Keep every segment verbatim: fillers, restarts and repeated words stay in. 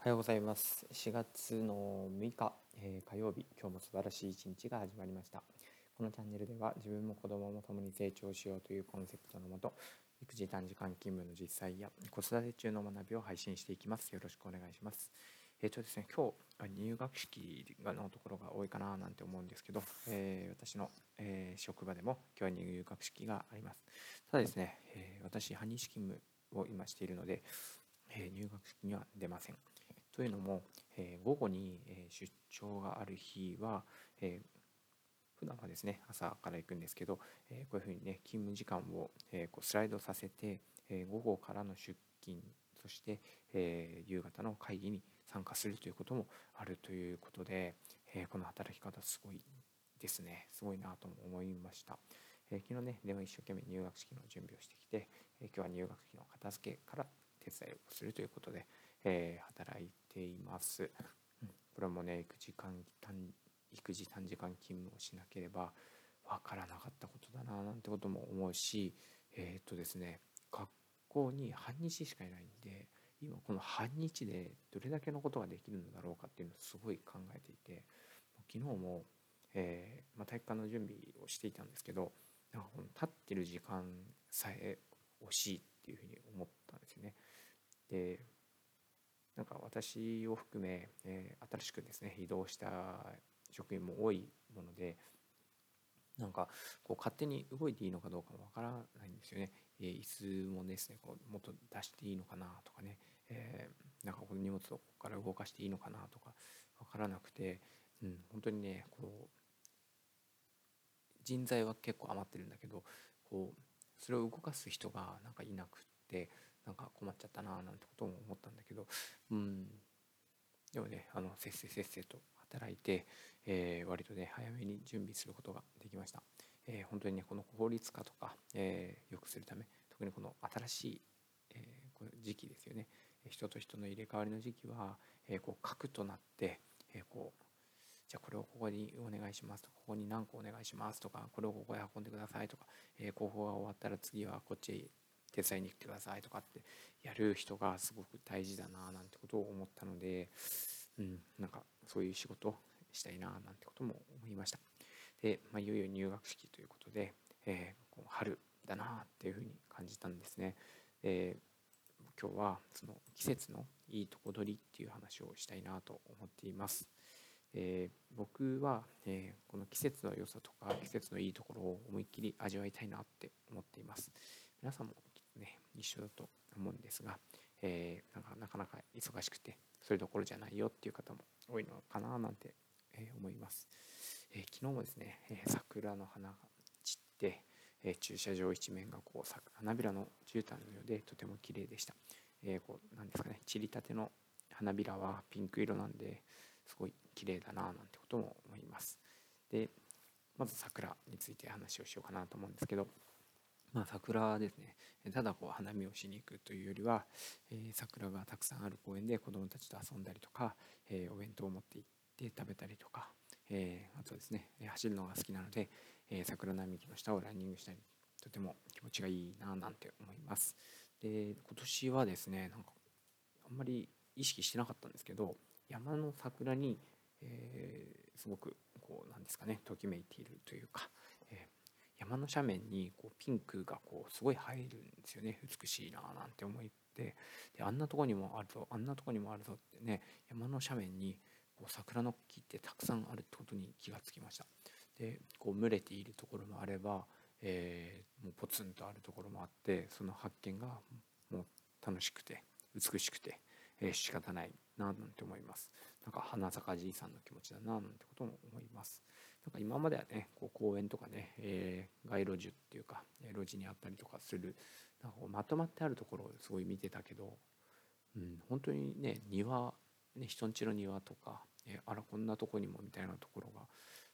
おはようございます。しがつのむいか、えー、火曜日、今日も素晴らしい一日が始まりました。このチャンネルでは自分も子供も共に成長しようというコンセプトのもと、育児短時間勤務の実際や子育て中の学びを配信していきます。よろしくお願いします。えーとですね、今日入学式のところが多いかななんて思うんですけど、えー、私の、えー、職場でも今日は入学式があります。ただですね、えー、私半日勤務を今しているので、えー、入学式には出ません。というのも、えー、午後に出張がある日は、えー普段はですね、朝から行くんですけど、えー、こういうふうにね、勤務時間を、えー、こうスライドさせて、えー、午後からの出勤、そして、えー、夕方の会議に参加するということもあるということで、えー、この働き方すごいですね、すごいなと思いました。えー、昨日ね、でも一生懸命入学式の準備をしてきて、えー、今日は入学式の片付けから手伝いをするということで、えー、働いています。うん、これもね、育児短育児短時間勤務をしなければ分からなかったことだななんてことも思うし、えーっとですね、学校に半日しかいないんで、今この半日でどれだけのことができるのだろうかっていうのをすごい考えていて、昨日も、えーまあ、体育館の準備をしていたんですけど、なんかこの立ってる時間さえ惜しいっていうふうに思ったんですよね。で、なんか私を含め、えー、新しくですね移動した職員も多いもので、なんかこう勝手に動いていいのかどうかもわからないんですよね。えー、椅子もですね、こうもっと出していいのかなとかね、えー、なんかこの荷物をここから動かしていいのかなとかわからなくて、うん、本当にね、こう人材は結構余ってるんだけど、こうそれを動かす人がなんかいなくって、なんか困っちゃったななんてことも思ったんだけど、うん、でもね、あのせっせせっせと働いて、えー、割とね早めに準備することができました。えー、本当にね、この効率化とか、えー、よくするため、特にこの新しい、えー、この時期ですよね、人と人の入れ替わりの時期は、えー、こう核となって、えー、こうじゃあこれをここにお願いしますとか、ここに何個お願いしますとか、これをここへ運んでくださいとか、えー、広報が終わったら次はこっちへ手伝いに来てくださいとかってやる人がすごく大事だななんてことを思ったので、うん、なんかそういう仕事をしたいななんてことも思いました。で、まあ、いよいよ入学式ということで、えー、こう春だなっていうふうに感じたんですね。で、今日はその季節のいいとこ取りっていう話をしたいなと思っています。えー、僕は、えー、この季節の良さとか季節のいいところを思いっきり味わいたいなって思っています。皆さんもきっとね一緒だと思うんですが、えー、なんかなかなか忙しくてそれどころじゃないよっていう方も多いのかななんて、えー、思います。えー、昨日もですね、えー、桜の花が散って、えー、駐車場一面がこう花びらの絨毯のようでとても綺麗でした。えー、こうなんですかね、散りたての花びらはピンク色なんですごい綺麗だななんてことも思います。で、まず桜について話をしようかなと思うんですけど、まあ、桜ですね、ただこう花見をしに行くというよりは、えー、桜がたくさんある公園で子どもたちと遊んだりとか、えー、お弁当を持って行って食べたりとか、えー、あとですね、走るのが好きなので、えー、桜並木の下をランニングしたり、とても気持ちがいいななんて思います。で、今年はですね、なんかあんまり意識してなかったんですけど、山の桜に、えー、すごくこうなんですかね、ときめいているというか、えー山の斜面にこうピンクがこうすごい映えるんですよね。美しいななんて思って、であんなとこにもあるぞ、あんなとこにもあるぞってね、山の斜面にこう桜の木ってたくさんあるってことに気がつきました。で、こう群れているところもあれば、えー、もうポツンとあるところもあって、その発見がもう楽しくて美しくて、えー、仕方ないななんて思います。なんか花咲かじいさんの気持ちだななんてことも思います。なんか今まではね、こう公園とかね、えー、街路樹っていうか路地にあったりとかする、なんかまとまってあるところをすごい見てたけど、うん、本当にね庭ね、人んちの庭とか、えー、あらこんなとこにもみたいなところが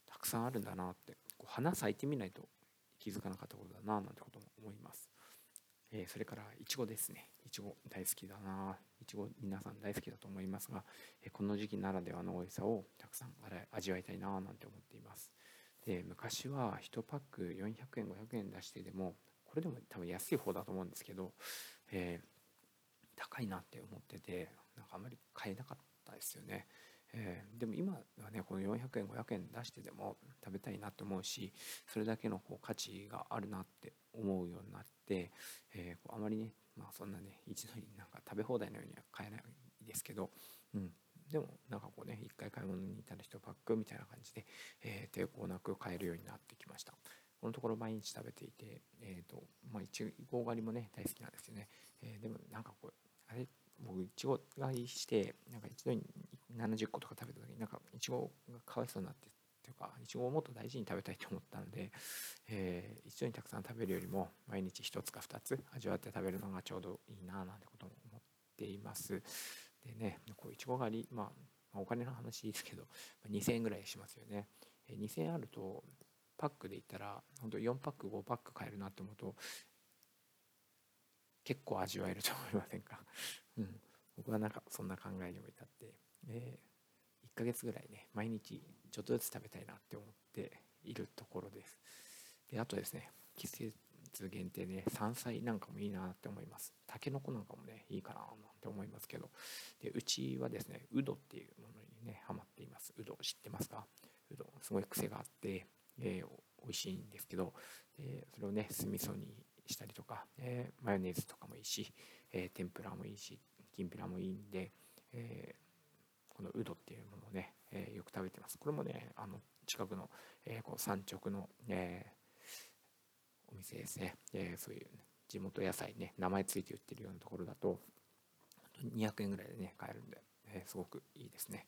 たくさんあるんだなって、こう花咲いてみないと気づかなかったことだななんてことも思います。えー、それからいちごですね、いちご大好きだな、いちご皆さん大好きだと思いますが、えー、この時期ならではの美味しさをたくさん味わいたいななんて思っています。で、昔はいちパックよんひゃくえんごひゃくえん出してでも、これでも多分安い方だと思うんですけど、えー、高いなって思ってて、なんかあまり買買えなかったですよね。えー、でも今はね、このよんひゃくえんごひゃくえん出してでも食べたいなと思うし、それだけのこう価値があるなって思うようになって、えー、こうあまりね、まあ、そんなね一度になんか食べ放題のようには買えないですけど、うん、でもなんかこうね、一回買い物に行ったらひとパックみたいな感じで、えー、抵抗なく買えるようになってきました。このところ毎日食べていて、えーとまあ、いちご狩りもね大好きなんですよね。えー、でもなんかこうあれ、僕いちご狩りしてなんか一度にななじゅっこととか食べた時になんかいちごがかわいそうになってっていうか、いちごをもっと大事に食べたいと思ったので、えー、一度にたくさん食べるよりも毎日ひとつかふたつ味わって食べるのがちょうどいいななんてことも思っています。でね、こういちご狩り、まあ、お金の話ですけどにせんえんぐらいしますよね。にせんえんあるとパックでいったら本当よんパックごパック買えるなって思うと結構味わえると思いませんか。うん、僕はなんかそんな考えにも至って、えー、いっかげつぐらいね毎日ちょっとずつ食べたいなって思っているところです。で、あとですね、季節限定で、ね、山菜なんかもいいなって思います。タケノコなんかもねいいかなって思いますけど、でうちはですね、ウドっていうものにねハマっています。ウド知ってますか？ウドすごい癖があって、えー、美味しいんですけど、えー、それをね酢味噌にしたりとか、えー、マヨネーズとかもいいし、えー、天ぷらもいいし、きんぴらもいいんで、えー、このウドっていうものをね、えー、よく食べてます。これもね、あの近くの、えー、こう産直の、えー、お店ですね。えー、そういう、ね、地元野菜ね、名前ついて売ってるようなところだとにひゃくえんぐらいでね買えるんで、えー、すごくいいですね。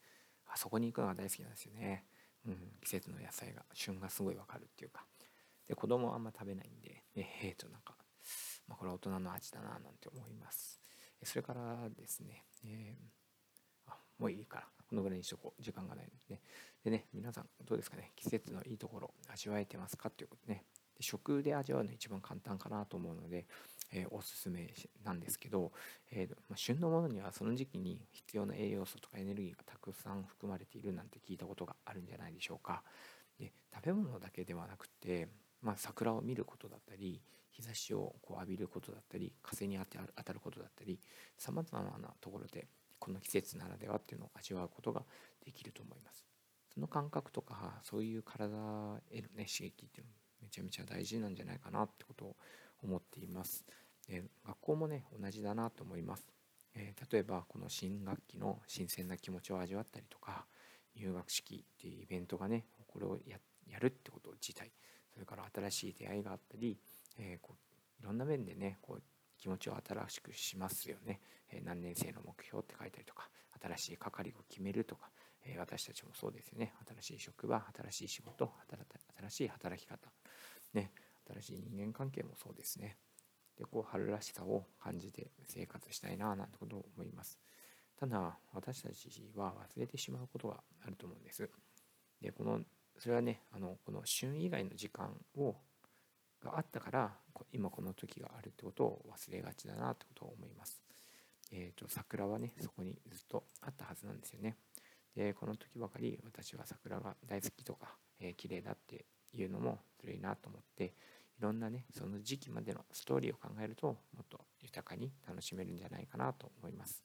あそこに行くのが大好きなんですよね。うん、季節の野菜が、旬がすごいわかるっていうか。で、子供はあんま食べないんで、えー、えー、となんか、まあ、これは大人の味だななんて思います。それからですね、えー、あもういいからこのぐらいにしとこう、時間がないのでね。でね、皆さんどうですかね、季節のいいところ味わえてますかっていうことね。で、食で味わうの一番簡単かなと思うので、えー、おすすめなんですけど、えーまあ、旬のものにはその時期に必要な栄養素とかエネルギーがたくさん含まれているなんて聞いたことがあるんじゃないでしょうか。で、食べ物だけではなくて、まあ、桜を見ることだったり、日差しをこう浴びることだったり、風に当て当たることだったり、さまざまなところでこの季節ならではっていうのを味わうことができると思います。その感覚とか、そういう体への、ね、刺激っていうのめちゃめちゃ大事なんじゃないかなってことを思っています。で、学校もね同じだなと思います。えー、例えばこの新学期の新鮮な気持ちを味わったりとか、入学式っていうイベントがね、これを や, やるってこと自体、それから新しい出会いがあったり、えー、こういろんな面でねこう気持ちを新しくしますよね。えー、何年生の目標って書いたりとか、新しい係を決めるとか、えー、私たちもそうですよね。新しい職場、新しい仕事、新しい働き方、ね、新しい人間関係もそうですね。で、こう春らしさを感じて生活したいななんてことを思います。ただ私たちは忘れてしまうことがあると思うんです。で、このそれはね、あのこの旬以外の時間をがあったから今この時があるってことを忘れがちだなってことを思います。えーと、桜はねそこにずっとあったはずなんですよね。で、この時ばかり私は桜が大好きとか、えー、綺麗だっていうのもずるいなと思って、いろんなねその時期までのストーリーを考えるともっと豊かに楽しめるんじゃないかなと思います。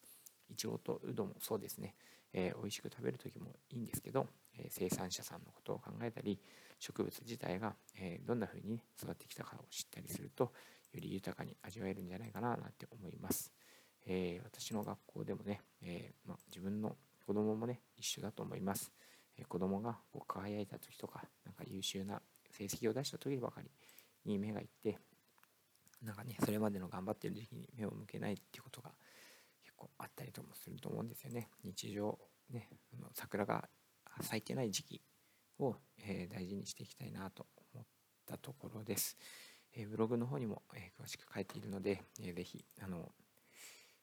イチゴとウドもそうですね。えー、美味しく食べる時もいいんですけど、えー、生産者さんのことを考えたり、植物自体が、えー、どんな風に育ってきたかを知ったりすると、より豊かに味わえるんじゃないかななんて思います。えー、私の学校でもね、えーま、自分の子供もね一緒だと思います。えー、子供がこう輝いた時とか、なんか優秀な成績を出した時ばかりに目がいって、なんかねそれまでの頑張ってる時期に目を向けないっていうことがあったりともすると思うんですよね。日常ね、桜が咲いてない時期を、えー、大事にしていきたいなと思ったところです。えー、ブログの方にも、えー、詳しく書いているので、えー、ぜひあの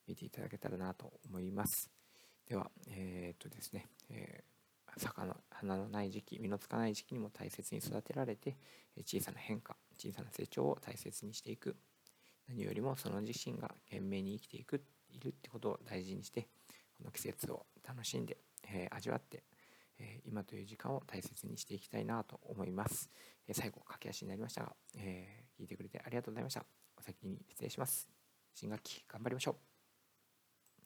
見ていただけたらなと思います。では、えー、っとですね、えー、坂の花のない時期、実のつかない時期にも大切に育てられて、小さな変化、小さな成長を大切にしていく、何よりもその自身が懸命に生きていくいるってことを大事にして、この季節を楽しんで、えー、味わって、えー、今という時間を大切にしていきたいなと思います。えー、最後駆け足になりましたが、えー、聞いてくれてありがとうございました。お先に失礼します。新学期頑張りましょう。